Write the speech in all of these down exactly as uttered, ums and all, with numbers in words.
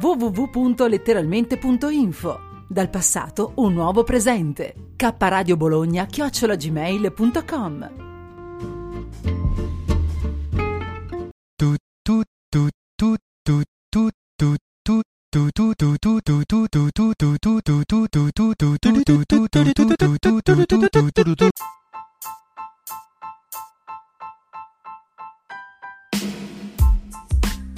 w w w punto letteralmente punto info. Dal passato un nuovo presente. K-Radio Bologna chiocciola gmail punto com. Tu tu tu tu tu tu tu tu tu tu tu tu tu tu tu tu tu tu tu tu.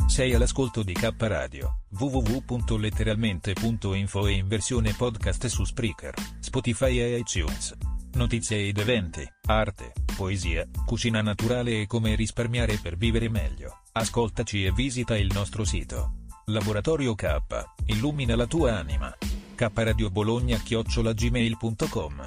Sei all'ascolto di K-Radio, w w w punto letteralmente punto info e in versione podcast su Spreaker, Spotify e iTunes. Notizie ed eventi, arte, poesia, cucina naturale e come risparmiare per vivere meglio. Ascoltaci e visita il nostro sito. Laboratorio K, illumina la tua anima. k radio bologna chiocciola gmail punto com.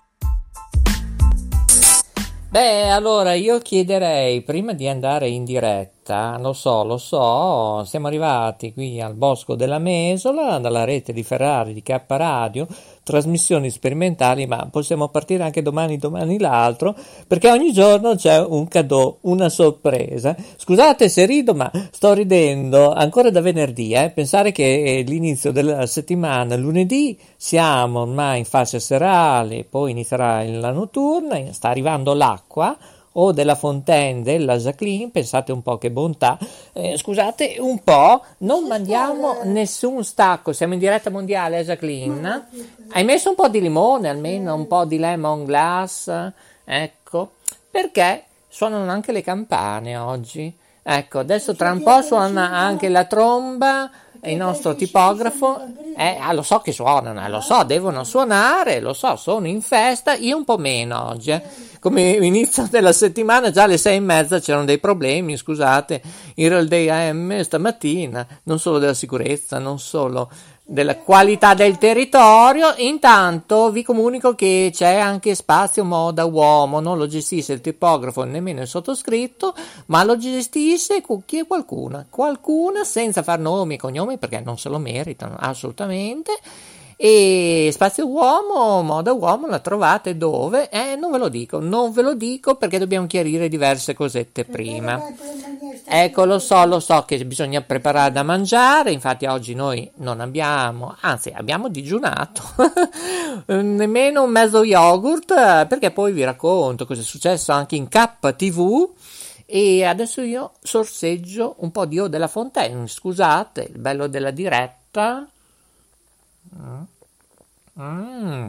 Beh, allora io chiederei, prima di andare in diretta, lo so, lo so, siamo arrivati qui al Bosco della Mesola, dalla rete di Ferrari di K-Radio, trasmissioni sperimentali, ma possiamo partire anche domani, domani l'altro, perché ogni giorno c'è un cadeau, una sorpresa. Scusate se rido, ma sto ridendo ancora da venerdì, eh? Pensare che l'inizio della settimana, lunedì, siamo ormai in fascia serale, poi inizierà la notturna, sta arrivando l'acqua. Qua, o della Fontaine della Jaclyn, pensate un po' che bontà, eh, scusate un po', non mandiamo nessun stacco, siamo in diretta mondiale, eh, Jaclyn, hai messo un po' di limone, almeno un po' di lemon glass, ecco, perché suonano anche le campane oggi, ecco, adesso tra un po' suona anche la tromba, il nostro tipografo, eh, ah, lo so che suonano, eh, lo so, devono suonare, lo so, sono in festa, io un po' meno oggi, eh. Come inizio della settimana, già alle sei e mezza c'erano dei problemi, scusate, il Real Day A M stamattina, non solo della sicurezza, non solo della qualità del territorio. Intanto vi comunico che c'è anche Spazio Moda Uomo, non lo gestisce il tipografo, nemmeno il sottoscritto, ma lo gestisce chi è qualcuna, qualcuna senza far nomi e cognomi perché non se lo meritano assolutamente. E Spazio Uomo, Moda Uomo la trovate dove? Eh, non ve lo dico, non ve lo dico perché dobbiamo chiarire diverse cosette prima. Ecco, lo so, lo so che bisogna preparare da mangiare, infatti oggi noi non abbiamo, anzi abbiamo digiunato, nemmeno un mezzo yogurt, perché poi vi racconto cosa è successo anche in K T V. E adesso io sorseggio un po' di O della Fontaine, scusate, il bello della diretta. Mm. Mm.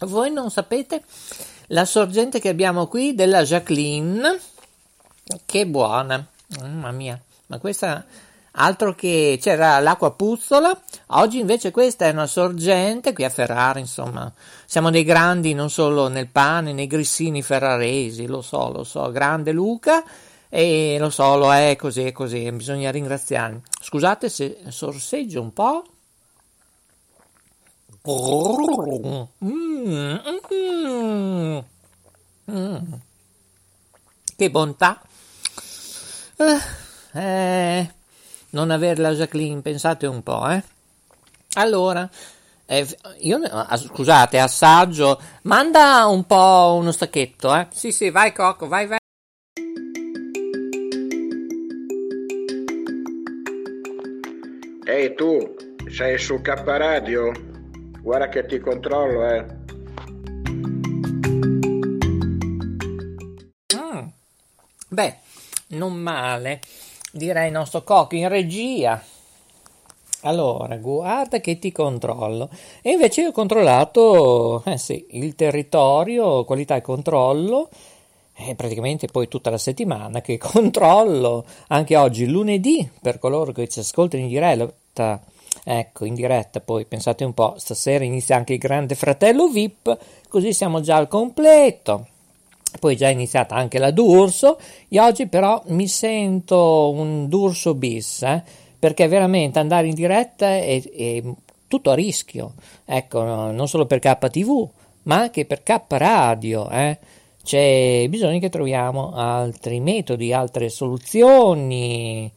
Voi non sapete la sorgente che abbiamo qui della Jaclyn, che buona, mamma mia, ma questa altro che c'era l'acqua puzzola, oggi invece questa è una sorgente qui a Ferrara, insomma siamo dei grandi non solo nel pane, nei grissini ferraresi, lo so, lo so, grande Luca. E lo so, lo è così, così, bisogna ringraziarmi. Scusate se sorseggio un po'. Mm, mm, mm. Che bontà. Eh, non averla Jaclyn, pensate un po', eh. Allora... Eh, io scusate, assaggio. Manda un po' uno stacchetto, eh. Sì, sì, vai Coco, vai, vai. Ehi tu, sei su K-Radio? Guarda che ti controllo, eh. Mm. Beh, non male, direi il nostro Coco in regia. Allora, guarda che ti controllo. E invece io ho controllato eh sì, il territorio, qualità e controllo, e praticamente poi tutta la settimana che controllo, anche oggi lunedì, per coloro che ci ascoltano in diretta. Ecco, in diretta, poi pensate un po', stasera inizia anche il Grande Fratello V I P, così siamo già al completo. Poi è già iniziata anche la D'Urso, e oggi però mi sento un D'Urso bis, eh, perché veramente andare in diretta è, è tutto a rischio, ecco, non solo per K T V, ma anche per K Radio, eh. C'è bisogno che troviamo altri metodi, altre soluzioni,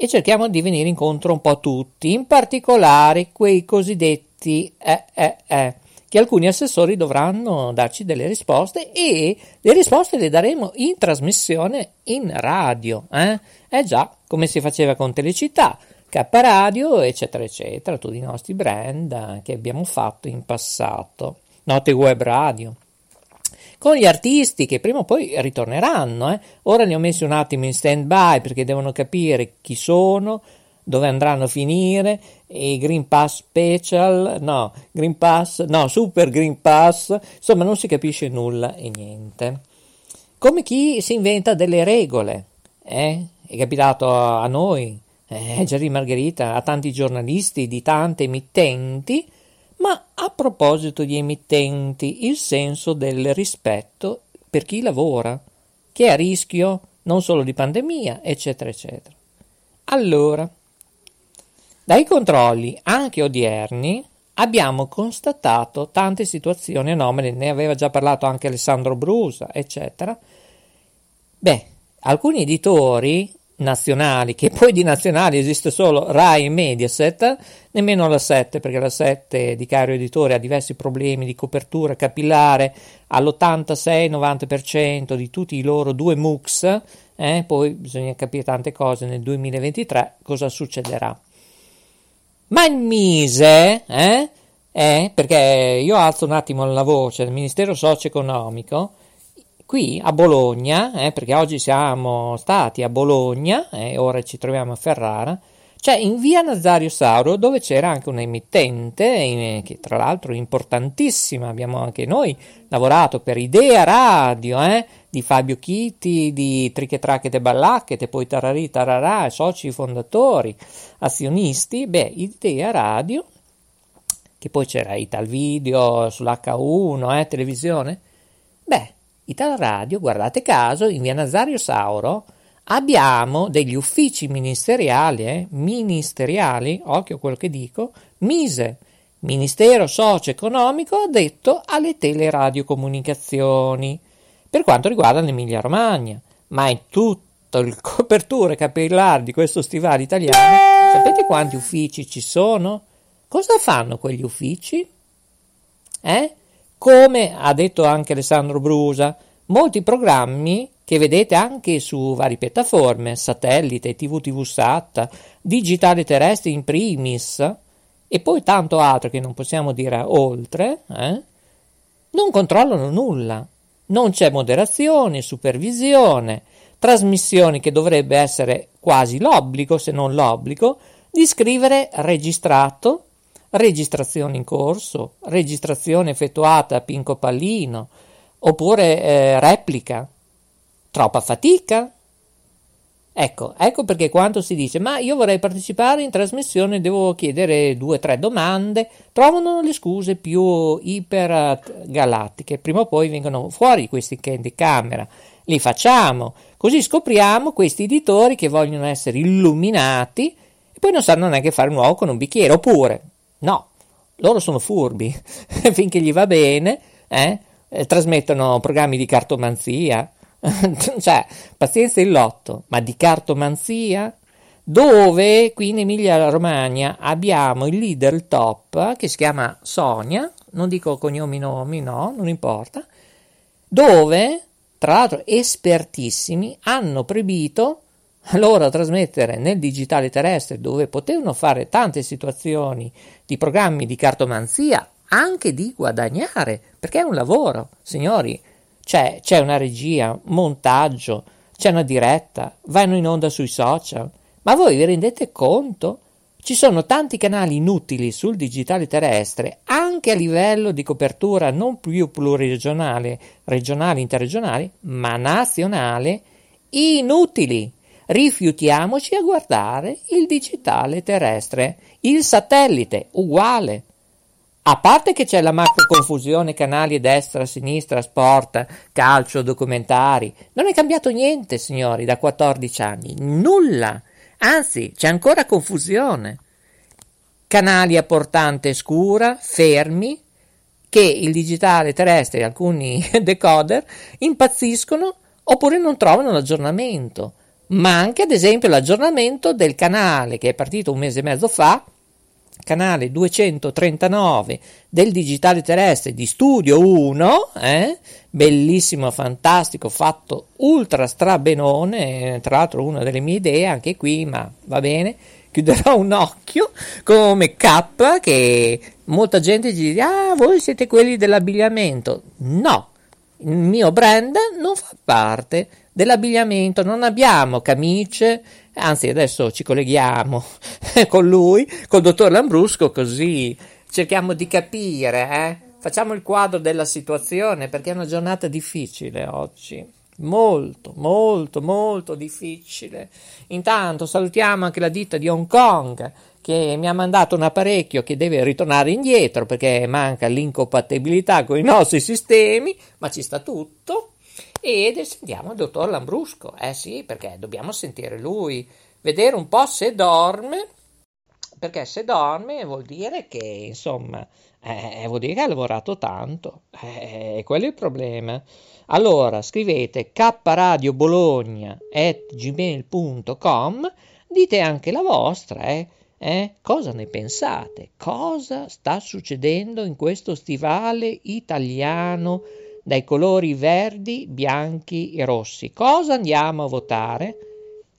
e cerchiamo di venire incontro un po' a tutti, in particolare quei cosiddetti eh, eh, eh, che alcuni assessori dovranno darci delle risposte, e le risposte le daremo in trasmissione in radio, eh? Eh già, come si faceva con Telecittà, K Radio, eccetera eccetera, tutti i nostri brand che abbiamo fatto in passato, note web radio, con gli artisti che prima o poi ritorneranno. Eh? Ora li ho messi un attimo in stand-by perché devono capire chi sono, dove andranno a finire, e Green Pass Special, no, Green Pass, no, Super Green Pass, insomma non si capisce nulla e niente. Come chi si inventa delle regole, eh? È capitato a noi, eh, Gerry Margherita, a tanti giornalisti di tante emittenti. Ma a proposito di emittenti, il senso del rispetto per chi lavora, che è a rischio non solo di pandemia, eccetera, eccetera. Allora, dai controlli anche odierni abbiamo constatato tante situazioni anomale, ne aveva già parlato anche Alessandro Brusa, eccetera. Beh, alcuni editori nazionali, che poi di nazionali esiste solo Rai e Mediaset, nemmeno la sette, perché la sette di Cairo Editore ha diversi problemi di copertura capillare all'ottantasei novanta per cento di tutti i loro due M U X, eh? Poi bisogna capire tante cose nel duemilaventitré cosa succederà. Ma il MISE, eh? Eh, perché io alzo un attimo la voce, il Ministero Socio-Economico, qui a Bologna, eh, perché oggi siamo stati a Bologna e eh, ora ci troviamo a Ferrara, cioè in via Nazario Sauro, dove c'era anche un'emittente eh, che tra l'altro è importantissima, abbiamo anche noi lavorato per Idea Radio, eh, di Fabio Chiti, di Trichetracchete e Ballacchete, poi Tararì Tararà, soci fondatori, azionisti, beh, Idea Radio, che poi c'era Italvideo sull'acca uno, eh, televisione, beh, Italradio, guardate caso, in via Nazario Sauro abbiamo degli uffici ministeriali, eh, ministeriali, occhio a quello che dico, MISE, Ministero Socio-Economico, addetto alle teleradiocomunicazioni, per quanto riguarda l'Emilia Romagna, ma in tutto il copertura capillare di questo stivale italiano, sapete quanti uffici ci sono? Cosa fanno quegli uffici? Eh? Come ha detto anche Alessandro Brusa, molti programmi che vedete anche su varie piattaforme, satellite, T V T V Sat, digitale terrestre in primis, e poi tanto altro che non possiamo dire oltre, eh, non controllano nulla. Non c'è moderazione, supervisione, trasmissioni che dovrebbe essere quasi l'obbligo, se non l'obbligo, di scrivere registrato, registrazione in corso, registrazione effettuata a Pinco Pallino, oppure eh, replica, troppa fatica. Ecco, ecco perché quando si dice ma io vorrei partecipare in trasmissione, devo chiedere due o tre domande, trovano le scuse più ipergalattiche, prima o poi vengono fuori questi candicamera, li facciamo, così scopriamo questi editori che vogliono essere illuminati e poi non sanno neanche fare un uovo con un bicchiere, oppure... No, loro sono furbi, finché gli va bene, eh? Eh, trasmettono programmi di cartomanzia, cioè pazienza il lotto, ma di cartomanzia? Dove qui in Emilia Romagna abbiamo il leader top che si chiama Sonia, non dico cognomi nomi, no, non importa, dove tra l'altro espertissimi hanno proibito loro a trasmettere nel digitale terrestre, dove potevano fare tante situazioni di programmi di cartomanzia, anche di guadagnare, perché è un lavoro, signori, c'è, c'è una regia, montaggio, c'è una diretta, vanno in onda sui social, ma voi vi rendete conto? Ci sono tanti canali inutili sul digitale terrestre, anche a livello di copertura non più pluriregionale, regionale, interregionale, ma nazionale, inutili. Rifiutiamoci a guardare il digitale terrestre, il satellite, uguale. A parte che c'è la macro confusione canali destra, sinistra, sport, calcio, documentari. Non è cambiato niente, signori, da quattordici anni. Nulla. Anzi, c'è ancora confusione. Canali a portante scura, fermi, che il digitale terrestre e alcuni decoder impazziscono oppure non trovano l'aggiornamento. Ma anche, ad esempio, l'aggiornamento del canale che è partito un mese e mezzo fa, canale duecentotrentanove del digitale terrestre di Studio uno, eh? Bellissimo, fantastico, fatto ultra strabenone, tra l'altro una delle mie idee anche qui, ma va bene, chiuderò un occhio come K, che molta gente ci dice, ah, voi siete quelli dell'abbigliamento. No, il mio brand non fa parte dell'abbigliamento, non abbiamo camicie. Anzi, adesso ci colleghiamo con lui, col dottor Lambrusco, così cerchiamo di capire, eh? Facciamo il quadro della situazione, perché è una giornata difficile oggi, molto, molto, molto difficile. Intanto salutiamo anche la ditta di Hong Kong, che mi ha mandato un apparecchio che deve ritornare indietro, perché manca l'incompatibilità con i nostri sistemi, ma ci sta tutto. Ed sentiamo il dottor Lambrusco, eh sì, perché dobbiamo sentire lui, vedere un po' se dorme, perché se dorme vuol dire che, insomma, eh, vuol dire che ha lavorato tanto, eh, quello è il problema. Allora, scrivete k radio bologna chiocciola gmail punto com, dite anche la vostra, eh. Eh, cosa ne pensate? Cosa sta succedendo in questo stivale italiano dai colori verdi, bianchi e rossi? Cosa andiamo a votare?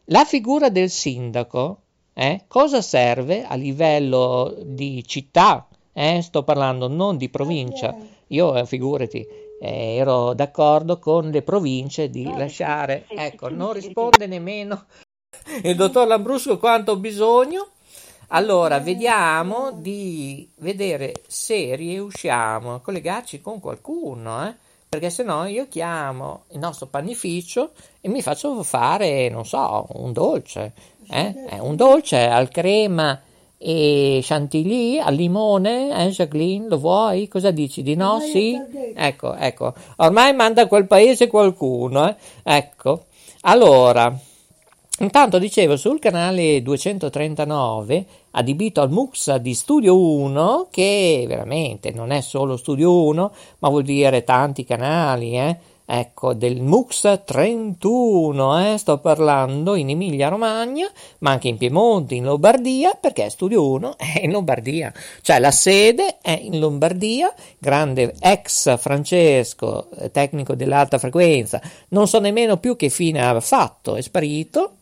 La figura del sindaco, eh? Cosa serve a livello di città? Eh? Sto parlando non di provincia. Io, figurati, eh, ero d'accordo con le province di lasciare. Ecco, non risponde nemmeno il dottor Lambrusco quanto ho bisogno. Allora, vediamo di vedere se riusciamo a collegarci con qualcuno, eh? Perché se no io chiamo il nostro panificio e mi faccio fare, non so, un dolce, eh? Eh, un dolce al crema e chantilly, al limone, eh, Jaclyn, lo vuoi? Cosa dici? Di no? Sì? Ecco, ecco, ormai manda a quel paese qualcuno, eh? Ecco, allora, intanto dicevo, sul canale duecentotrentanove, adibito al M U X di Studio uno, che veramente non è solo Studio uno, ma vuol dire tanti canali, eh? Ecco, del M U X trentuno, eh? Sto parlando in Emilia Romagna, ma anche in Piemonte, in Lombardia, perché Studio uno è in Lombardia, cioè la sede è in Lombardia. Grande ex Francesco, tecnico dell'alta frequenza, non so nemmeno più che fine ha fatto, è sparito.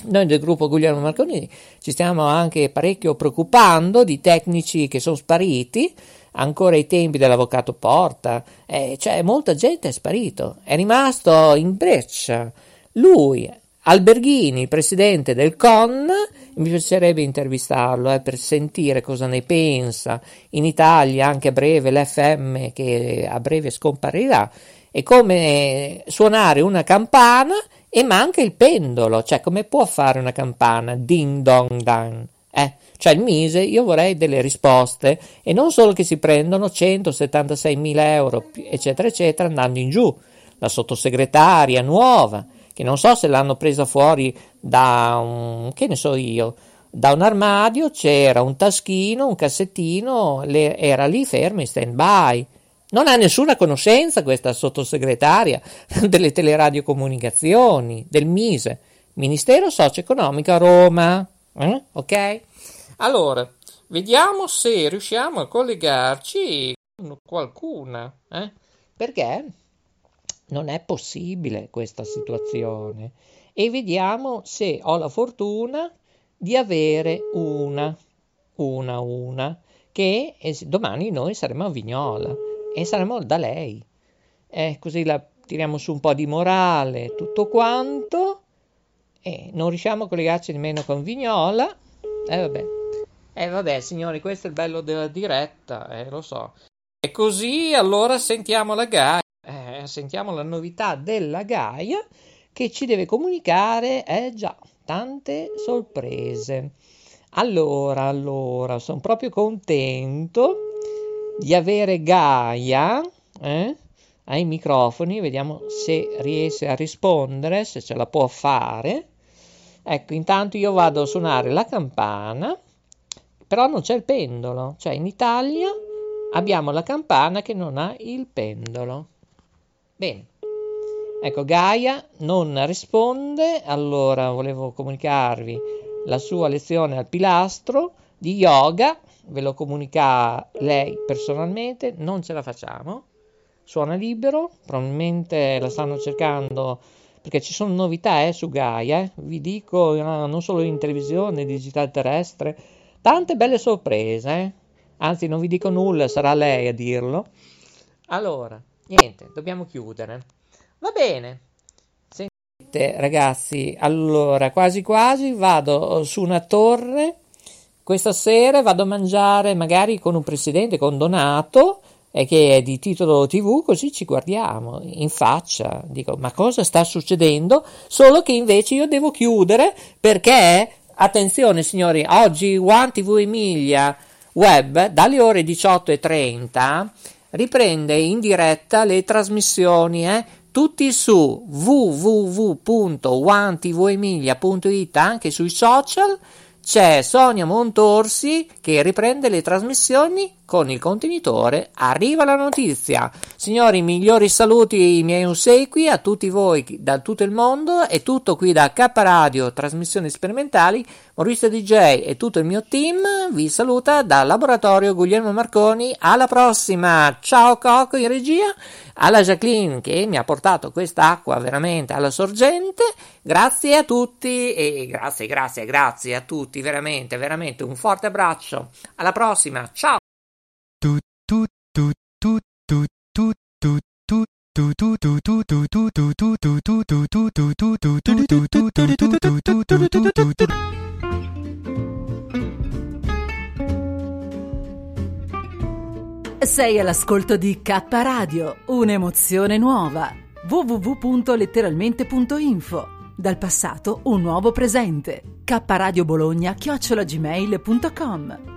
Noi del gruppo Guglielmo Marconi ci stiamo anche parecchio preoccupando di tecnici che sono spariti, ancora ai tempi dell'avvocato Porta, eh, cioè molta gente è sparito, è rimasto in breccia. Lui, Alberghini, il presidente del C O N, mi piacerebbe intervistarlo, eh, per sentire cosa ne pensa. In Italia anche a breve l'F M, che a breve scomparirà, è come suonare una campana e manca il pendolo, cioè come può fare una campana ding dong dang, eh? Cioè il MISE, io vorrei delle risposte, e non solo che si prendono centosettantaseimila euro eccetera eccetera andando in giù. La sottosegretaria nuova, che non so se l'hanno presa fuori da un, che ne so io, da un armadio, c'era un taschino, un cassettino, le, era lì ferma in stand by. Non ha nessuna conoscenza questa sottosegretaria delle teleradiocomunicazioni, del MISE, Ministero Socio-Economico a Roma, eh? Ok? Allora, vediamo se riusciamo a collegarci con qualcuna, eh? Perché non è possibile questa situazione, e vediamo se ho la fortuna di avere una, una, una, che domani noi saremo a Vignola. E saremo da lei, eh, così la tiriamo su un po' di morale, tutto quanto, e non riusciamo a collegarci nemmeno con Vignola, e eh, vabbè. eh vabbè signori, questo è il bello della diretta, eh lo so. E così allora sentiamo la Gaia, eh, sentiamo la novità della Gaia che ci deve comunicare, eh già, tante sorprese. Allora, allora, sono proprio contento di avere Gaia eh, ai microfoni, vediamo se riesce a rispondere, se ce la può fare. Ecco, intanto io vado a suonare la campana, però non c'è il pendolo, cioè in Italia abbiamo la campana che non ha il pendolo. Bene, ecco Gaia non risponde, allora volevo comunicarvi la sua lezione al pilastro di yoga, ve lo comunica lei personalmente, non ce la facciamo, suona libero, probabilmente la stanno cercando perché ci sono novità eh, su Gaia, eh. Vi dico, non solo in televisione, digitale terrestre, tante belle sorprese, eh. Anzi non vi dico nulla, sarà lei a dirlo. Allora, niente, dobbiamo chiudere. Va bene. Sentite ragazzi, allora quasi quasi vado su una torre, questa sera vado a mangiare magari con un presidente, con Donato, eh, che è di Titolo tivù, così ci guardiamo in faccia. Dico, ma cosa sta succedendo? Solo che invece io devo chiudere perché, attenzione signori, oggi One tivù Emilia Web dalle ore diciotto e trenta riprende in diretta le trasmissioni, eh, tutti su w w w punto one t v emilia punto i t, anche sui social c'è Sonia Montorsi che riprende le trasmissioni con il contenitore Arriva la notizia. Signori, migliori saluti, i miei ossequi a tutti voi da tutto il mondo, è tutto qui da K-Radio, trasmissioni sperimentali, Maurizio D J e tutto il mio team vi saluta dal laboratorio Guglielmo Marconi. Alla prossima, ciao Coco in regia, alla Jaclyn che mi ha portato quest'acqua veramente alla sorgente, grazie a tutti e grazie, grazie, grazie a tutti, veramente, veramente un forte abbraccio, alla prossima, ciao! Sei all'ascolto di K-Radio, un'emozione nuova. w w w punto letteralmente punto info. Dal passato un nuovo presente. K-Radio Bologna chiocciola gmail punto com.